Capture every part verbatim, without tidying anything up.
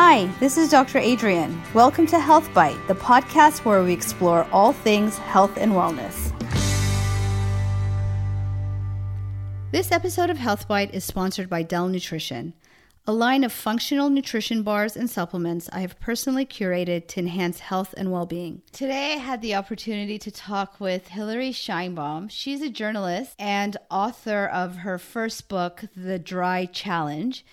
Hi, this is Doctor Adrian. Welcome to Health Byte, the podcast where we explore all things health and wellness. This episode of Health Byte is sponsored by Dell Nutrition, a line of functional nutrition bars and supplements I have personally curated to enhance health and well-being. Today, I had the opportunity to talk with Hilary Sheinbaum. She's a journalist and author of her first book, The Dry Challenge,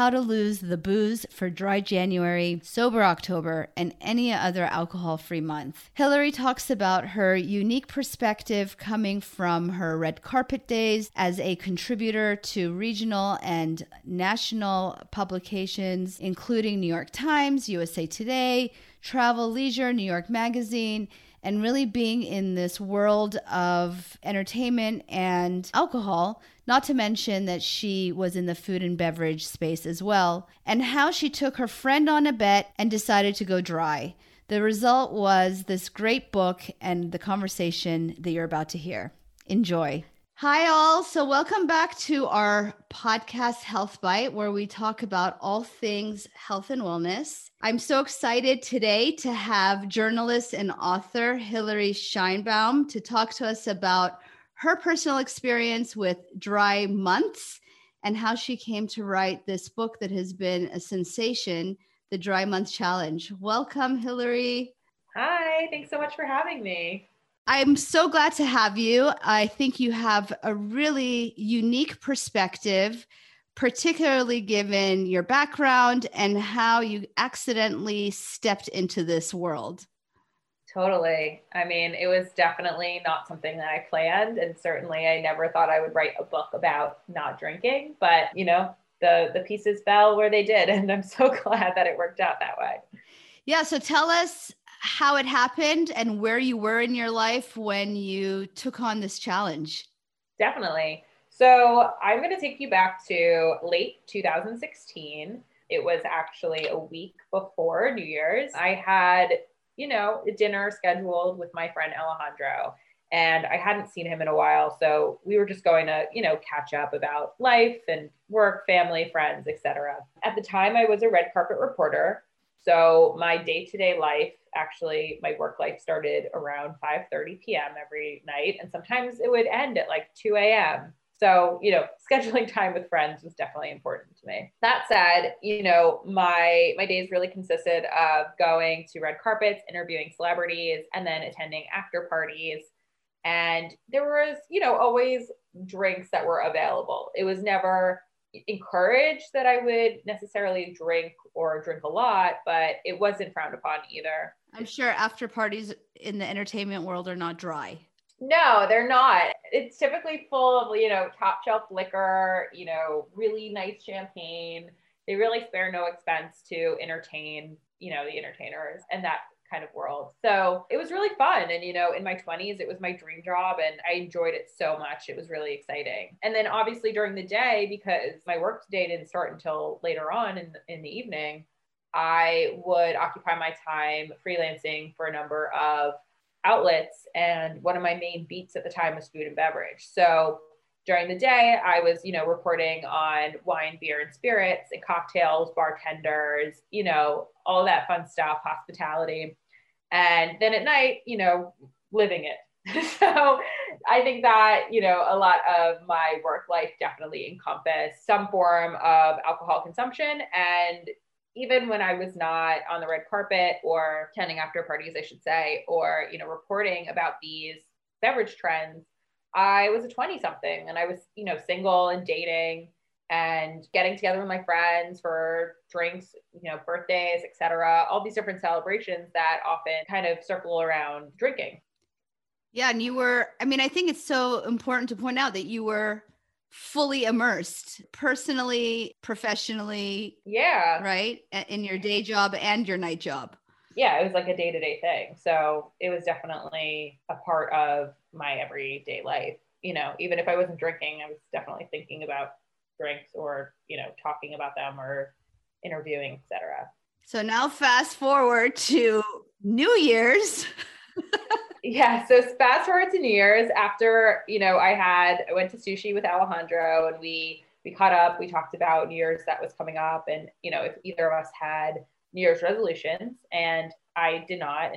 How to Lose the Booze for Dry January, Sober October, and any other alcohol-free month. Hilary talks about her unique perspective coming from her red carpet days as a contributor to regional and national publications, including New York Times, U S A Today, Travel Leisure, New York Magazine, and really being in this world of entertainment and alcohol, not to mention that she was in the food and beverage space as well, and how she took her friend on a bet and decided to go dry. The result was this great book and the conversation that you're about to hear. Enjoy. Hi, all. So welcome back to our podcast, Health Byte, where we talk about all things health and wellness. I'm so excited today to have journalist and author Hilary Sheinbaum to talk to us about her personal experience with dry months and how she came to write this book that has been a sensation, The Dry Month Challenge. Welcome, Hilary. Hi, thanks so much for having me. I'm so glad to have you. I think you have a really unique perspective, particularly given your background and how you accidentally stepped into this world. Totally. I mean, it was definitely not something that I planned. And certainly I never thought I would write a book about not drinking, but you know, the, the pieces fell where they did. And I'm so glad that it worked out that way. Yeah. So tell us how it happened and where you were in your life when you took on this challenge. Definitely. So I'm going to take you back to late two thousand sixteen. It was actually a week before New Year's. I had, you know, a dinner scheduled with my friend Alejandro, and I hadn't seen him in a while. So we were just going to, you know, catch up about life and work, family, friends, et cetera. At the time, I was a red carpet reporter. So my day-to-day life, actually my work life started around five thirty p.m. every night. And sometimes it would end at like two a.m. So, you know, scheduling time with friends was definitely important to me. That said, you know, my, my days really consisted of going to red carpets, interviewing celebrities, and then attending after parties. And there was, you know, always drinks that were available. It was never encouraged that I would necessarily drink or drink a lot, but it wasn't frowned upon either. I'm sure after parties in the entertainment world are not dry. No, they're not. It's typically full of, you know, top shelf liquor, you know, really nice champagne. They really spare no expense to entertain, you know, the entertainers and that kind of world. So it was really fun. And, you know, in my twenties, it was my dream job and I enjoyed it so much. It was really exciting. And then obviously during the day, because my work day didn't start until later on in the, in the evening, I would occupy my time freelancing for a number of outlets. And one of my main beats at the time was food and beverage. So during the day, I was, you know, reporting on wine, beer, and spirits and cocktails, bartenders, you know, all that fun stuff, hospitality. And then at night, you know, living it. So I think that, you know, a lot of my work life definitely encompassed some form of alcohol consumption. And even when I was not on the red carpet or attending after parties, I should say, or, you know, reporting about these beverage trends, I was a twenty something and I was, you know, single and dating and getting together with my friends for drinks, you know, birthdays, et cetera, all these different celebrations that often kind of circle around drinking. Yeah. And you were, I mean, I think it's so important to point out that you were fully immersed personally, professionally. Yeah. Right. In your day job and your night job. Yeah. It was like a day-to-day thing. So it was definitely a part of my everyday life. You know, even if I wasn't drinking, I was definitely thinking about drinks or, you know, talking about them or interviewing, et cetera. So now fast forward to New Year's. Yeah. So fast forward to New Year's after, you know, I had, I went to sushi with Alejandro and we we caught up, we talked about New Year's that was coming up, and, you know, if either of us had New Year's resolutions, and I did not,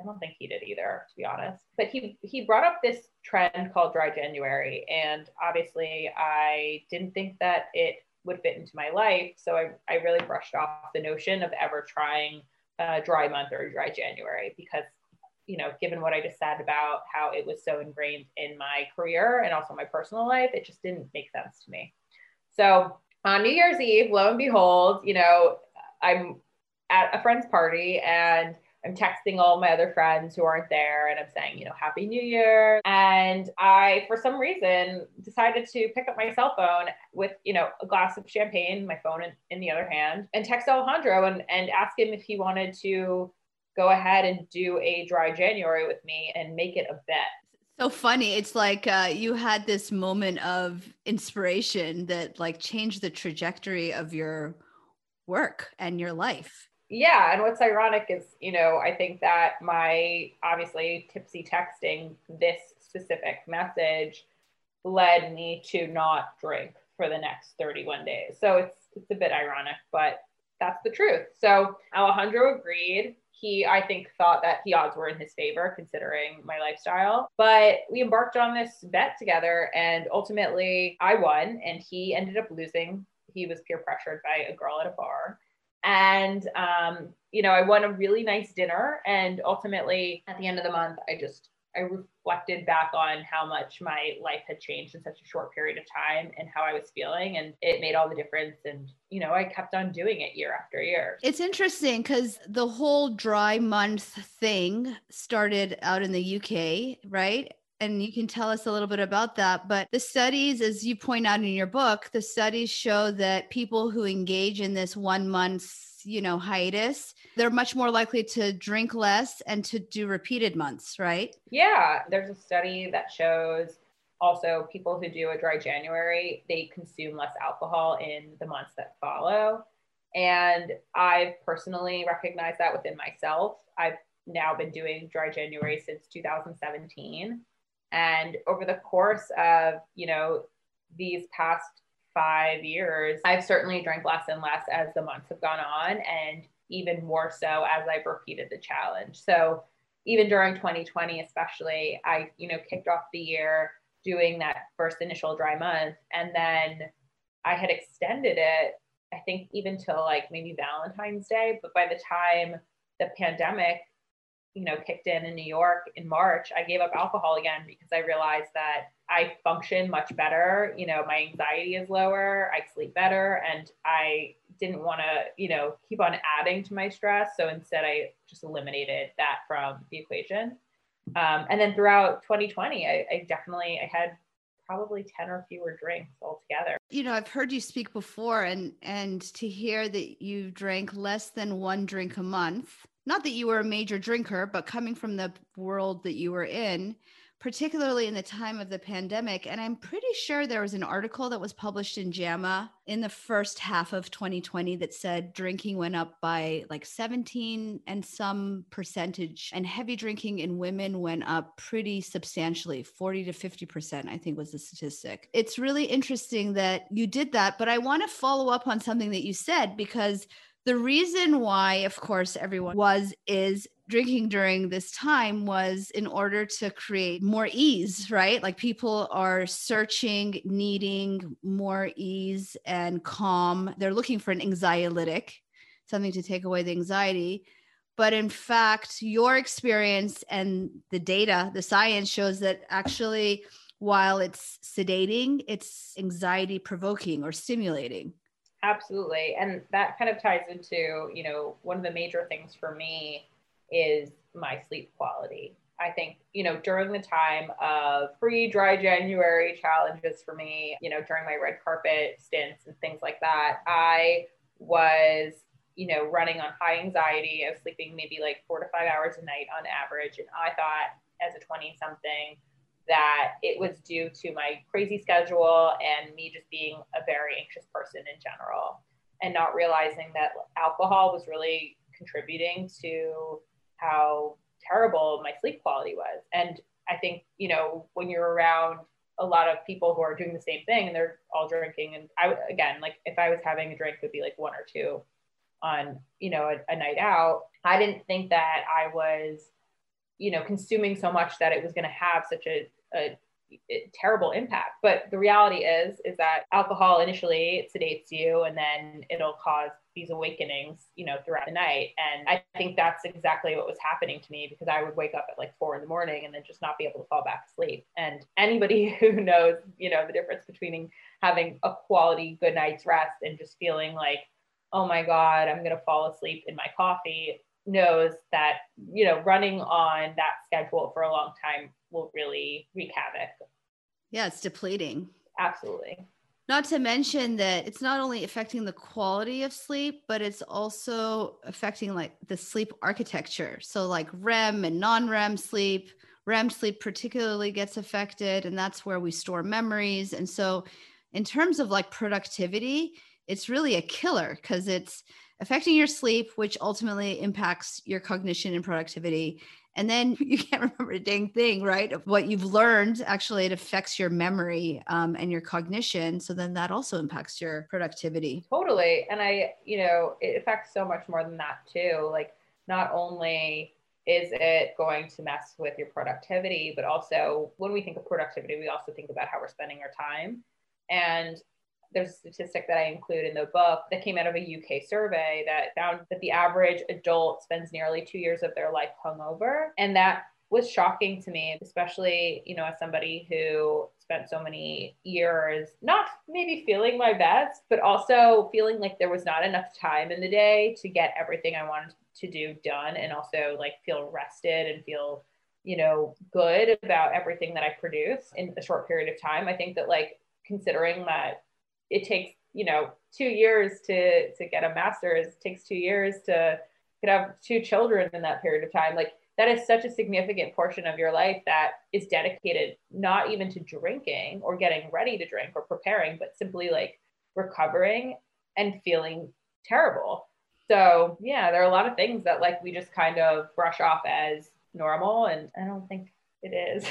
I don't think he did either, to be honest. But he he brought up this trend called Dry January, and obviously I didn't think that it would fit into my life, so I, I really brushed off the notion of ever trying a dry month or a Dry January, because, you know, given what I just said about how it was so ingrained in my career and also my personal life, it just didn't make sense to me. So on New Year's Eve, lo and behold, you know, I'm at a friend's party and I'm texting all my other friends who aren't there, and I'm saying, you know, Happy New Year. And I, for some reason, decided to pick up my cell phone with, you know, a glass of champagne, my phone in, in the other hand, and text Alejandro and, and ask him if he wanted to go ahead and do a Dry January with me and make it a bet. So funny. It's like uh, you had this moment of inspiration that like changed the trajectory of your work and your life. Yeah. And what's ironic is, you know, I think that my obviously tipsy texting this specific message led me to not drink for the next thirty-one days. So it's it's a bit ironic, but that's the truth. So Alejandro agreed. He, I think, thought that the odds were in his favor considering my lifestyle, but we embarked on this bet together, and ultimately I won and he ended up losing. He was peer pressured by a girl at a bar. And, um, you know, I won a really nice dinner, and ultimately at the end of the month, I just, I reflected back on how much my life had changed in such a short period of time and how I was feeling, and it made all the difference. And, you know, I kept on doing it year after year. It's interesting because the whole dry month thing started out in the U K, right? And you can tell us a little bit about that. But the studies, as you point out in your book, the studies show that people who engage in this one month's, you know, hiatus, they're much more likely to drink less and to do repeated months, right? Yeah. There's a study that shows also people who do a Dry January, they consume less alcohol in the months that follow. And I've personally recognized that within myself. I've now been doing Dry January since two thousand seventeen. And over the course of, you know, these past five years, I've certainly drank less and less as the months have gone on, and even more so as I've repeated the challenge. So even during twenty twenty, especially, I, you know, kicked off the year doing that first initial dry month. And then I had extended it, I think, even till like maybe Valentine's Day. But by the time the pandemic, you know, kicked in in New York in March, I gave up alcohol again because I realized that I function much better. You know, my anxiety is lower, I sleep better, and I didn't want to, you know, keep on adding to my stress. So instead, I just eliminated that from the equation. Um, and then throughout twenty twenty, I, I definitely, I had probably ten or fewer drinks altogether. You know, I've heard you speak before, and and to hear that you drank less than one drink a month, not that you were a major drinker, but coming from the world that you were in, particularly in the time of the pandemic. And I'm pretty sure there was an article that was published in JAMA in the first half of twenty twenty that said drinking went up by like seventeen and some percentage, and heavy drinking in women went up pretty substantially, forty to fifty percent, I think was the statistic. It's really interesting that you did that, but I want to follow up on something that you said, because the reason why, of course, everyone was, is drinking during this time was in order to create more ease, right? Like people are searching, needing more ease and calm. They're looking for an anxiolytic, something to take away the anxiety. But in fact, your experience and the data, the science shows that actually, while it's sedating, it's anxiety provoking or stimulating. Absolutely. And that kind of ties into, you know, one of the major things for me is my sleep quality. I think, you know, during the time of free Dry January challenges for me, you know, during my red carpet stints and things like that, I was, you know, running on high anxiety. I was sleeping maybe like four to five hours a night on average. And I thought as a twenty something that it was due to my crazy schedule and me just being a very anxious person in general, and not realizing that alcohol was really contributing to how terrible my sleep quality was. And I think, you know, when you're around a lot of people who are doing the same thing and they're all drinking. And I, again, like if I was having a drink, it would be like one or two on, you know, a, a night out. I didn't think that I was, you know, consuming so much that it was going to have such a, a, a terrible impact. But the reality is, is that alcohol initially, it sedates you and then it'll cause these awakenings, you know, throughout the night. And I think that's exactly what was happening to me, because I would wake up at like four in the morning and then just not be able to fall back asleep. And anybody who knows, you know, the difference between having a quality good night's rest and just feeling like, oh my God, I'm going to fall asleep in my coffee, knows that, you know, running on that schedule for a long time will really wreak havoc. Yeah, it's depleting. Absolutely. Not to mention that it's not only affecting the quality of sleep, but it's also affecting like the sleep architecture. So like R E M and non-R E M sleep, R E M sleep particularly gets affected, and that's where we store memories. And so in terms of like productivity, it's really a killer because it's affecting your sleep, which ultimately impacts your cognition and productivity. And then you can't remember a dang thing, right? What you've learned, actually, it affects your memory um, and your cognition. So then that also impacts your productivity. Totally. And I, you know, it affects so much more than that too. Like not only is it going to mess with your productivity, but also when we think of productivity, we also think about how we're spending our time. And there's a statistic that I include in the book that came out of a U K survey that found that the average adult spends nearly two years of their life hungover. And that was shocking to me, especially, you know, as somebody who spent so many years not maybe feeling my best, but also feeling like there was not enough time in the day to get everything I wanted to do done, and also like feel rested and feel, you know, good about everything that I produce in a short period of time. I think that like considering that it takes, you know, two years to, to get a master's, it takes two years to could have two children in that period of time. Like that is such a significant portion of your life that is dedicated, not even to drinking or getting ready to drink or preparing, but simply like recovering and feeling terrible. So yeah, there are a lot of things that like we just kind of brush off as normal. And I don't think it is.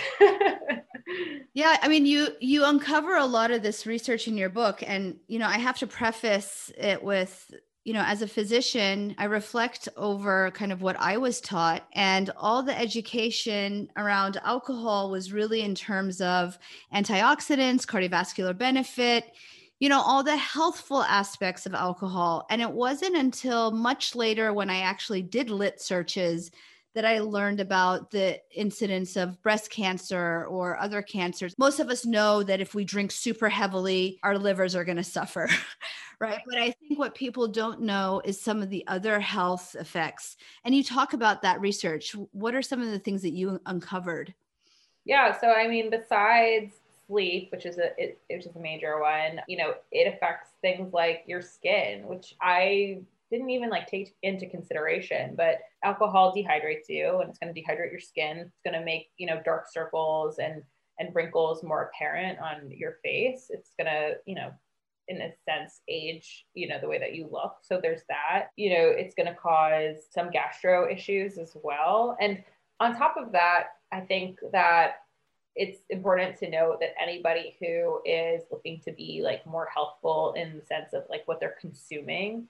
Yeah. I mean, you, you uncover a lot of this research in your book, and, you know, I have to preface it with, you know, as a physician, I reflect over kind of what I was taught, and all the education around alcohol was really in terms of antioxidants, cardiovascular benefit, you know, all the healthful aspects of alcohol. And it wasn't until much later when I actually did lit searches that I learned about the incidence of breast cancer or other cancers. Most of us know that if we drink super heavily, our livers are going to suffer, right? But I think what people don't know is some of the other health effects. And you talk about that research. What are some of the things that you uncovered? Yeah. So, I mean, besides sleep, which is a, it, which is a major one, you know, it affects things like your skin, which I didn't even like take into consideration, but alcohol dehydrates you, and it's going to dehydrate your skin. It's going to make, you know, dark circles and, and wrinkles more apparent on your face. It's going to, you know, in a sense, age, you know, the way that you look. So there's that, you know, it's going to cause some gastro issues as well. And on top of that, I think that it's important to note that anybody who is looking to be like more healthful in the sense of like what they're consuming,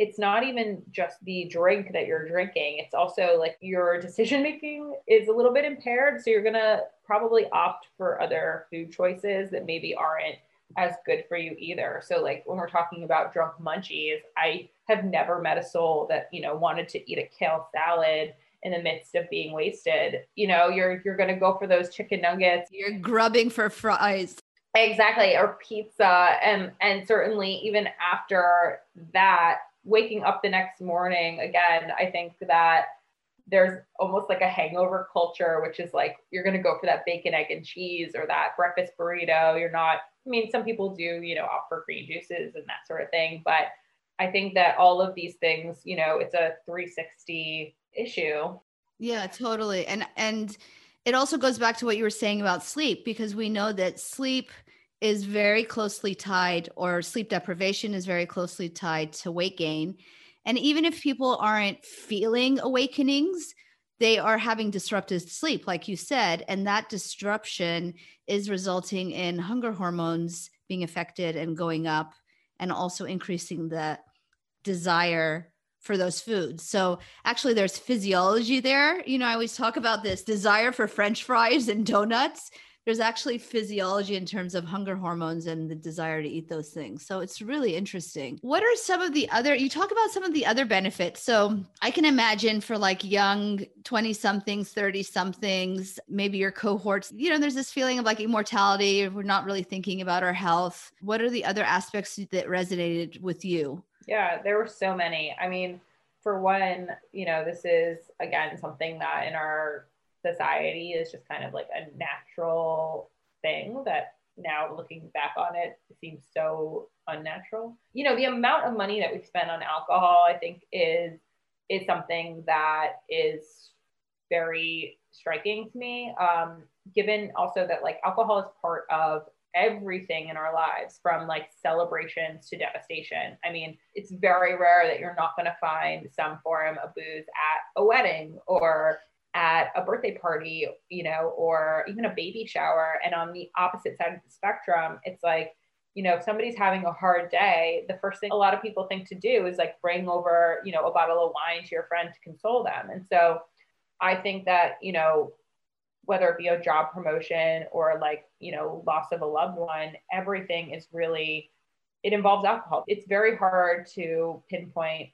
it's not even just the drink that you're drinking. It's also like your decision-making is a little bit impaired. So you're going to probably opt for other food choices that maybe aren't as good for you either. So like when we're talking about drunk munchies, I have never met a soul that, you know, wanted to eat a kale salad in the midst of being wasted. You know, you're, you're going to go for those chicken nuggets. You're grubbing for fries. Exactly. Or pizza. And, and certainly even after that, waking up the next morning, again, I think that there's almost like a hangover culture, which is like, you're going to go for that bacon, egg, and cheese or that breakfast burrito. You're not, I mean, some people do, you know, opt for green juices and that sort of thing. But I think that all of these things, you know, it's a three sixty issue. Yeah, totally. And, and it also goes back to what you were saying about sleep, because we know that sleep is very closely tied, or sleep deprivation is very closely tied to weight gain. And even if people aren't feeling awakenings, they are having disrupted sleep, like you said, and that disruption is resulting in hunger hormones being affected and going up, and also increasing the desire for those foods. So actually there's physiology there. You know, I always talk about this desire for French fries and donuts. There's actually physiology in terms of hunger hormones and the desire to eat those things. So it's really interesting. What are some of the other, you talk about some of the other benefits. So I can imagine for like young twenty somethings, thirty somethings, maybe your cohorts, you know, there's this feeling of like immortality. We're not really thinking about our health. What are the other aspects that resonated with you? Yeah, there were so many. I mean, for one, you know, this is, again, something that in our society is just kind of like a natural thing that now looking back on it, it seems so unnatural. You know, the amount of money that we've spent on alcohol, I think is, is something that is very striking to me. Um, given also that like alcohol is part of everything in our lives, from like celebrations to devastation. I mean, it's very rare that you're not going to find some form of booze at a wedding or at a birthday party, you know, or even a baby shower. And on the opposite side of the spectrum, it's like, you know, if somebody's having a hard day, the first thing a lot of people think to do is like bring over, you know, a bottle of wine to your friend to console them. And so I think that, you know, whether it be a job promotion or like, you know, loss of a loved one, everything is really, it involves alcohol. It's very hard to pinpoint,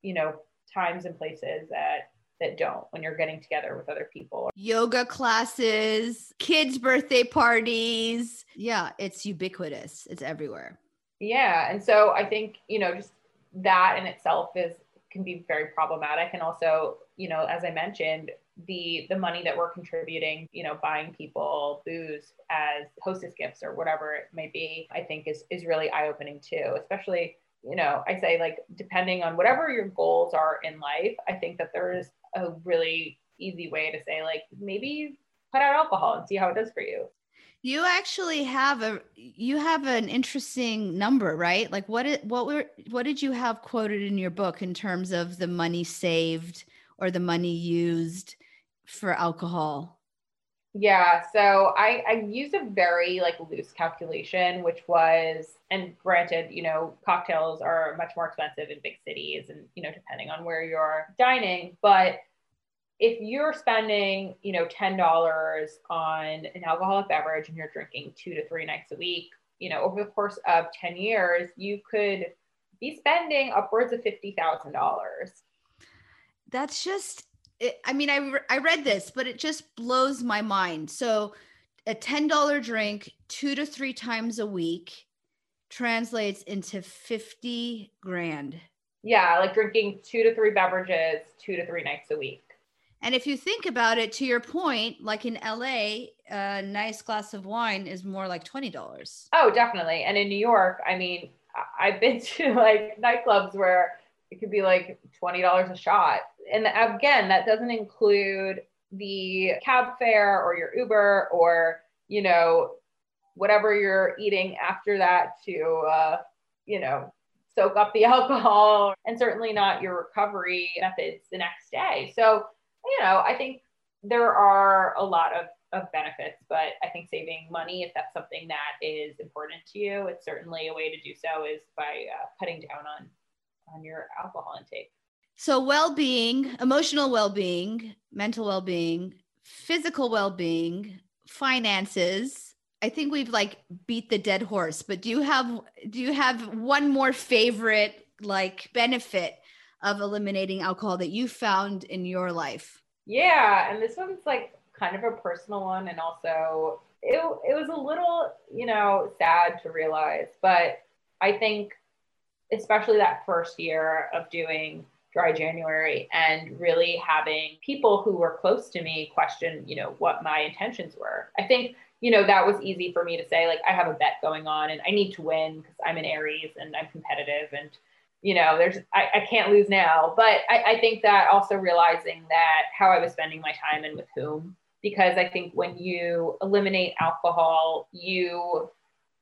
you know, times and places that that don't when you're getting together with other people. Yoga classes, kids' birthday parties. Yeah, it's ubiquitous. It's everywhere. Yeah. And so I think, you know, just that in itself is can be very problematic. And also, you know, as I mentioned, the the money that we're contributing, you know, buying people booze as hostess gifts or whatever it may be, I think is is really eye-opening too, especially, you know, I say like, depending on whatever your goals are in life, I think that there is a really easy way to say like, maybe cut out alcohol and see how it does for you. You actually have a, you have an interesting number, right? Like what, it, what were, what did you have quoted in your book in terms of the money saved or the money used for alcohol? Yeah. So I, I used a very like loose calculation, which was, and granted, you know, cocktails are much more expensive in big cities and, you know, depending on where you're dining, but if you're spending, you know, ten dollars on an alcoholic beverage and you're drinking two to three nights a week, you know, over the course of ten years, you could be spending upwards of fifty thousand dollars. That's just, it, I mean, I, re- I read this, but it just blows my mind. So a ten dollar drink two to three times a week translates into fifty grand. Yeah. Like drinking two to three beverages, two to three nights a week. And if you think about it, to your point, like in L A, a nice glass of wine is more like twenty dollars. Oh, definitely. And in New York, I mean, I've been to like nightclubs where it could be like twenty dollars a shot. And again, that doesn't include the cab fare or your Uber or, you know, whatever you're eating after that to, uh, you know, soak up the alcohol, and certainly not your recovery methods the next day. So, you know, I think there are a lot of, of benefits, but I think saving money, if that's something that is important to you, it's certainly a way to do so is by uh, cutting down on on your alcohol intake. So well-being, emotional well-being, mental well-being, physical well-being, finances. I think we've like beat the dead horse, but do you have do you have one more favorite like benefit of eliminating alcohol that you found in your life? Yeah, and this one's like kind of a personal one, and also it it was a little, you know, sad to realize, but I think especially that first year of doing Dry January and really having people who were close to me question, you know, what my intentions were. I think, you know, that was easy for me to say, like, I have a bet going on and I need to win because I'm an Aries and I'm competitive and, you know, there's, I, I can't lose now. But I, I think that also realizing that how I was spending my time and with whom, because I think when you eliminate alcohol, you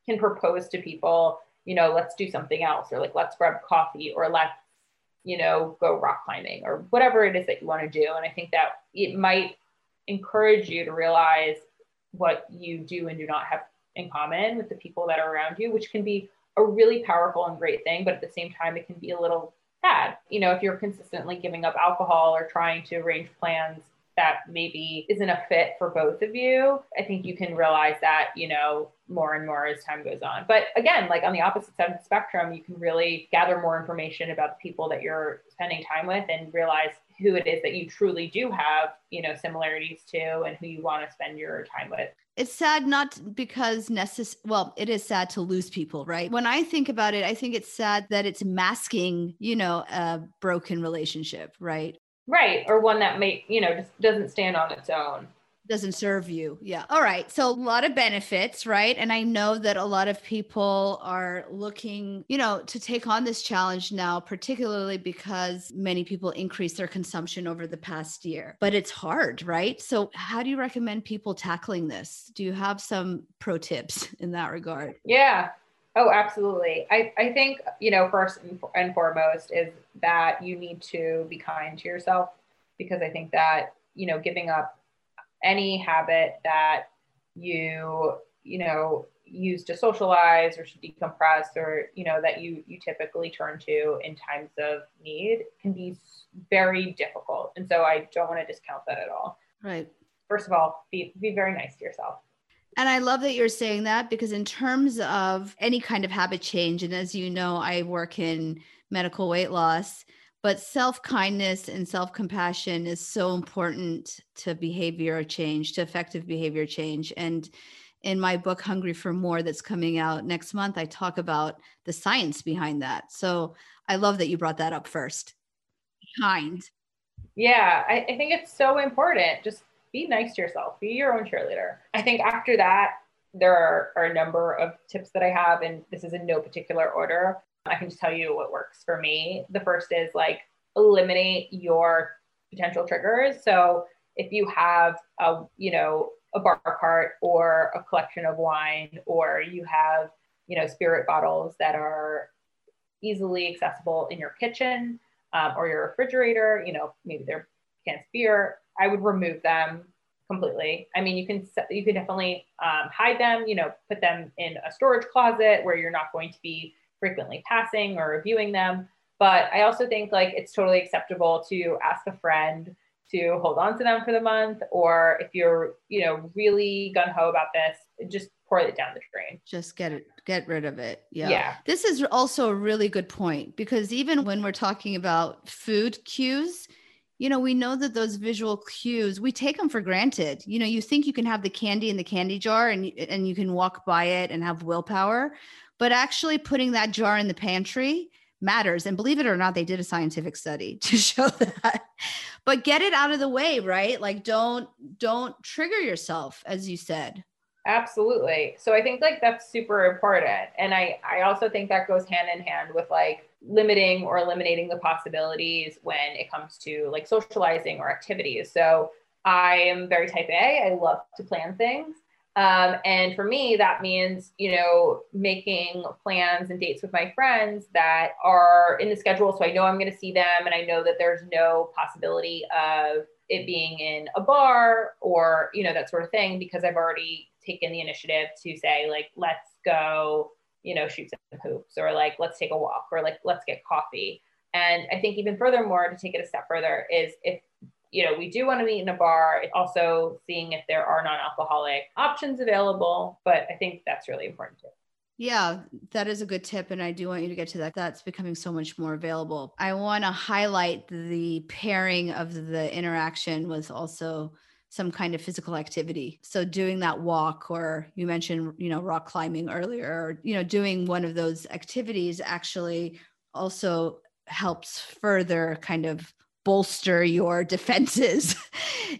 can propose to people, you know, let's do something else, or like, let's grab coffee, or let's, you know, go rock climbing or whatever it is that you want to do. And I think that it might encourage you to realize what you do and do not have in common with the people that are around you, which can be a really powerful and great thing. But at the same time, it can be a little sad. You know, if you're consistently giving up alcohol or trying to arrange plans that maybe isn't a fit for both of you, I think you can realize that, you know, more and more as time goes on. But again, like on the opposite side of the spectrum, you can really gather more information about the people that you're spending time with and realize who it is that you truly do have, you know, similarities to and who you want to spend your time with. It's sad, not because necess- well, it is sad to lose people, right? When I think about it, I think it's sad that it's masking, you know, a broken relationship, right? Right. Or one that may, you know, just doesn't stand on its own. Doesn't serve you. Yeah. All right. So a lot of benefits, right? And I know that a lot of people are looking, you know, to take on this challenge now, particularly because many people increased their consumption over the past year, but it's hard, right? So how do you recommend people tackling this? Do you have some pro tips in that regard? Yeah. Oh, absolutely. I, I think, you know, first and foremost is that you need to be kind to yourself, because I think that, you know, giving up any habit that you, you know, use to socialize or to decompress or, you know, that you, you typically turn to in times of need can be very difficult. And so I don't want to discount that at all. Right. First of all, be, be very nice to yourself. And I love that you're saying that, because in terms of any kind of habit change, and as you know, I work in medical weight loss, but self-kindness and self-compassion is so important to behavior change, to effective behavior change. And in my book, Hungry for More, that's coming out next month, I talk about the science behind that. So I love that you brought that up first. Kind. Yeah, I, I think it's so important. Just be nice to yourself, be your own cheerleader. I think after that, there are, are a number of tips that I have, and this is in no particular order. I can just tell you what works for me. The first is like eliminate your potential triggers. So if you have a, you know, a bar cart or a collection of wine, or you have, you know, spirit bottles that are easily accessible in your kitchen um, or your refrigerator, you know, maybe they're cans of beer, I would remove them completely. I mean, you can you can definitely um, hide them, you know, put them in a storage closet where you're not going to be frequently passing or reviewing them. But I also think like it's totally acceptable to ask a friend to hold on to them for the month, or if you're, you know, really gung-ho about this, just pour it down the drain. Just get it, get rid of it. Yeah. yeah. This is also a really good point, because even when we're talking about food cues, you know, we know that those visual cues, we take them for granted. You know, you think you can have the candy in the candy jar and, and you can walk by it and have willpower, but actually putting that jar in the pantry matters. And believe it or not, they did a scientific study to show that, but get it out of the way, right? Like don't, don't trigger yourself, as you said. Absolutely. So I think like that's super important. And I, I also think that goes hand in hand with like limiting or eliminating the possibilities when it comes to like socializing or activities. So I am very type A. I love to plan things. Um, and for me, that means, you know, making plans and dates with my friends that are in the schedule. So I know I'm going to see them, and I know that there's no possibility of it being in a bar or, you know, that sort of thing, because I've already taken the initiative to say like, let's go, you know, shoot some hoops, or like, let's take a walk, or like, let's get coffee. And I think even furthermore, to take it a step further, is if, you know, we do want to meet in a bar, also seeing if there are non-alcoholic options available. But I think that's really important too. Yeah, that is a good tip. And I do want you to get to that. That's becoming so much more available. I want to highlight the pairing of the interaction with also some kind of physical activity. So doing that walk, or you mentioned, you know, rock climbing earlier, or, you know, doing one of those activities actually also helps further kind of bolster your defenses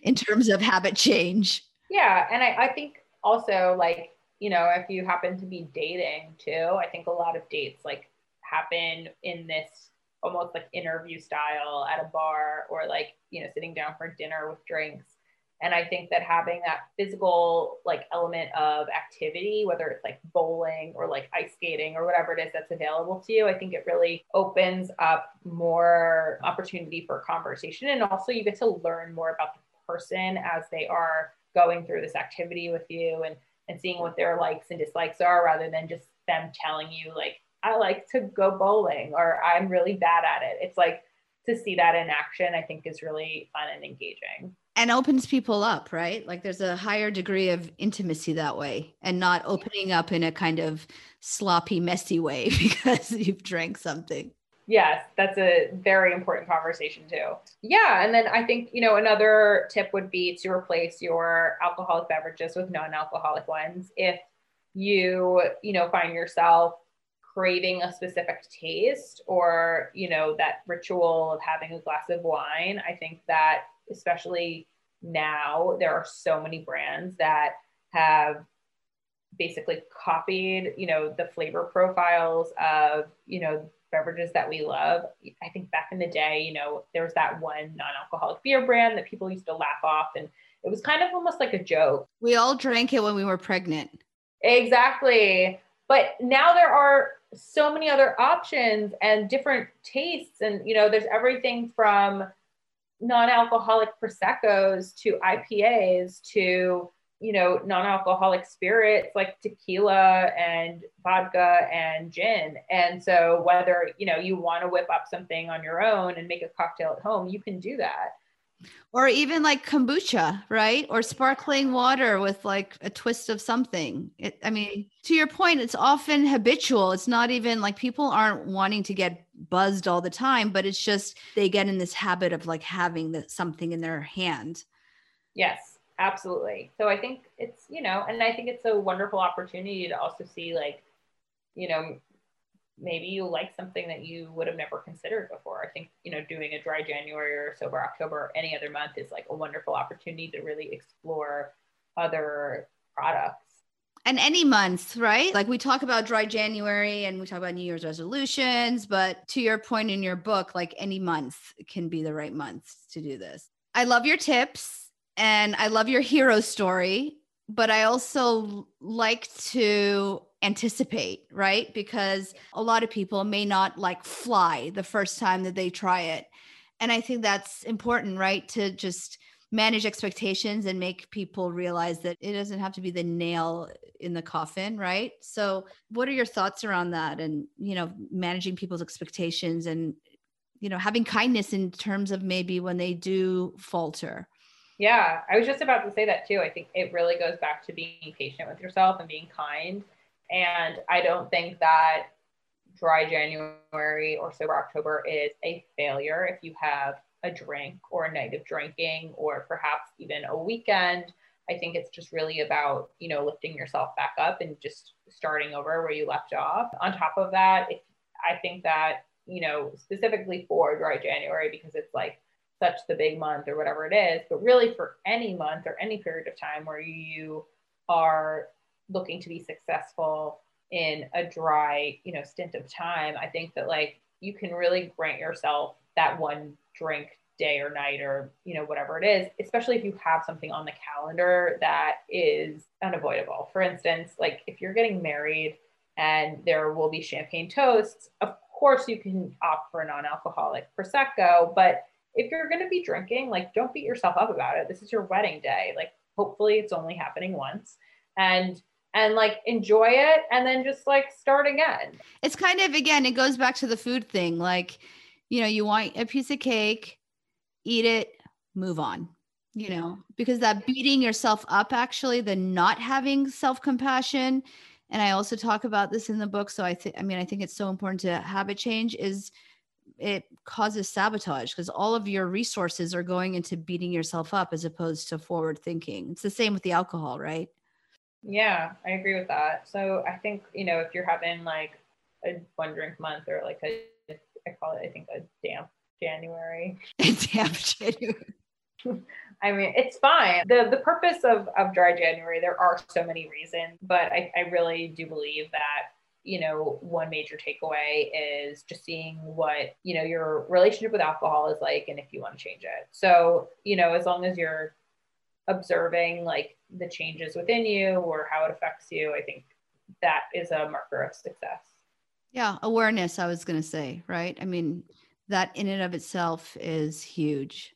in terms of habit change. Yeah. And I, I think also like, you know, if you happen to be dating too, I think a lot of dates like happen in this almost like interview style at a bar, or like, you know, sitting down for dinner with drinks. And I think that having that physical like element of activity, whether it's like bowling or like ice skating or whatever it is that's available to you, I think it really opens up more opportunity for conversation. And also you get to learn more about the person as they are going through this activity with you, and, and seeing what their likes and dislikes are, rather than just them telling you like, I like to go bowling or I'm really bad at it. It's like to see that in action, I think is really fun and engaging. And opens people up, right? Like there's a higher degree of intimacy that way, and not opening up in a kind of sloppy, messy way because you've drank something. Yes, that's a very important conversation too. Yeah. And then I think, you know, another tip would be to replace your alcoholic beverages with non-alcoholic ones. If you, you know, find yourself craving a specific taste, or, you know, that ritual of having a glass of wine, I think that especially now, there are so many brands that have basically copied, you know, the flavor profiles of, you know, beverages that we love. I think back in the day, you know, there was that one non-alcoholic beer brand that people used to laugh off, and it was kind of almost like a joke. We all drank it when we were pregnant. Exactly. But now there are so many other options and different tastes, and, you know, there's everything from non-alcoholic Prosecco's to I P As to, you know, non-alcoholic spirits like tequila and vodka and gin. And so whether, you know, you want to whip up something on your own and make a cocktail at home, you can do that. Or even like kombucha, right? Or sparkling water with like a twist of something. It, I mean, to your point, it's often habitual. It's not even like people aren't wanting to get buzzed all the time, but it's just they get in this habit of like having the, something in their hand. Yes, absolutely. So I think it's, you know, and I think it's a wonderful opportunity to also see like, you know, maybe you like something that you would have never considered before. I think, you know, doing a Dry January or Sober October or any other month is like a wonderful opportunity to really explore other products. And any month, right? Like we talk about Dry January and we talk about New Year's resolutions, but to your point in your book, like any month can be the right month to do this. I love your tips and I love your hero story, but I also like to anticipate, right? Because a lot of people may not like fly the first time that they try it. And I think that's important, right? To just manage expectations and make people realize that it doesn't have to be the nail in the coffin, right? So what are your thoughts around that? And, you know, managing people's expectations and, you know, having kindness in terms of maybe when they do falter. Yeah, I was just about to say that too. I think it really goes back to being patient with yourself and being kind. And I don't think that Dry January or Sober October is a failure if you have a drink or a night of drinking, or perhaps even a weekend. I think it's just really about, you know, lifting yourself back up and just starting over where you left off. On top of that, it, I think that, you know, specifically for Dry January, because it's like such the big month or whatever it is, but really for any month or any period of time where you are looking to be successful in a dry, you know, stint of time, I think that like you can really grant yourself that one drink day or night or, you know, whatever it is, especially if you have something on the calendar that is unavoidable. For instance, like if you're getting married and there will be champagne toasts, of course you can opt for a non-alcoholic Prosecco, but if you're going to be drinking, like don't beat yourself up about it. This is your wedding day. Like hopefully it's only happening once, and And like enjoy it and then just like start again. It's kind of, again, it goes back to the food thing. Like, you know, you want a piece of cake, eat it, move on, you know, because that beating yourself up, actually, the not having self-compassion. And I also talk about this in the book. So I think, I mean, I think it's so important to habit change is it causes sabotage, because all of your resources are going into beating yourself up as opposed to forward thinking. It's the same with the alcohol, right? Yeah, I agree with that. So I think, you know, if you're having like a one drink month or like a, I call it, I think a damp January. A damp January. I mean, it's fine. The the purpose of, of Dry January, there are so many reasons, but I, I really do believe that, you know, one major takeaway is just seeing what, you know, your relationship with alcohol is like and if you want to change it. So, you know, as long as you're observing like the changes within you or how it affects you, I think that is a marker of success. Yeah. Awareness, I was going to say, right? I mean, that in and of itself is huge.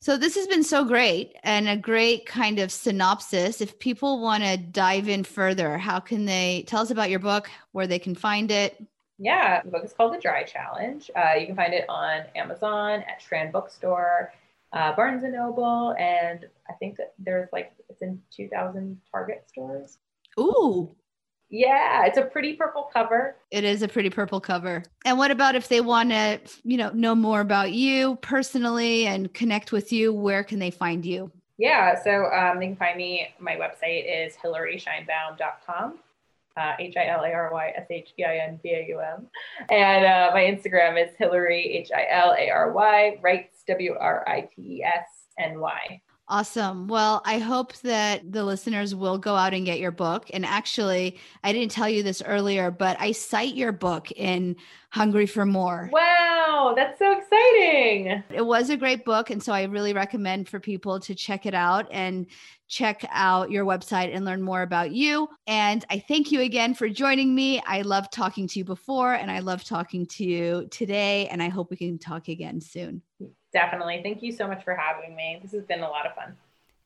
So this has been so great and a great kind of synopsis. If people want to dive in further, how can they tell us about your book, where they can find it? Yeah. The book is called The Dry Challenge. Uh, you can find it on Amazon, at Strand Bookstore, uh, Barnes and Noble. And I think that there's like, it's in two thousand Target stores. Ooh. Yeah. It's a pretty purple cover. It is a pretty purple cover. And what about if they want to, you know, know more about you personally and connect with you, where can they find you? Yeah. So um, they can find me. My website is hilary sheinbaum dot com. Uh, H I L A R Y S H E I N B A U M. And uh, my Instagram is Hilary, H I L A R Y, Writes, W R I T E S N Y. Awesome. Well, I hope that the listeners will go out and get your book. And actually, I didn't tell you this earlier, but I cite your book in Hungry for More. Wow, that's so exciting. It was a great book. And so I really recommend for people to check it out and check out your website and learn more about you. And I thank you again for joining me. I loved talking to you before, and I love talking to you today. And I hope we can talk again soon. Definitely. Thank you so much for having me. This has been a lot of fun.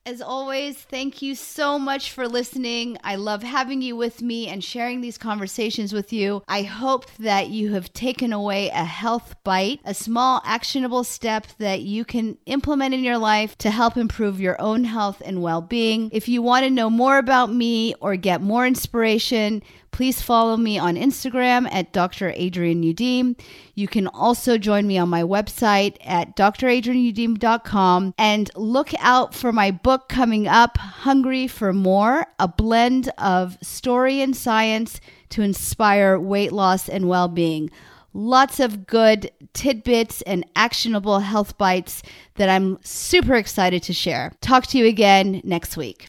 As always, thank you so much for listening. I love having you with me and sharing these conversations with you. I hope that you have taken away a health bite, a small actionable step that you can implement in your life to help improve your own health and well-being. If you want to know more about me or get more inspiration, please follow me on Instagram at Doctor Adrian Udeme. You can also join me on my website at dr adrian udeme dot com, and look out for my book coming up, Hungry for More, a blend of story and science to inspire weight loss and well-being. Lots of good tidbits and actionable health bites that I'm super excited to share. Talk to you again next week.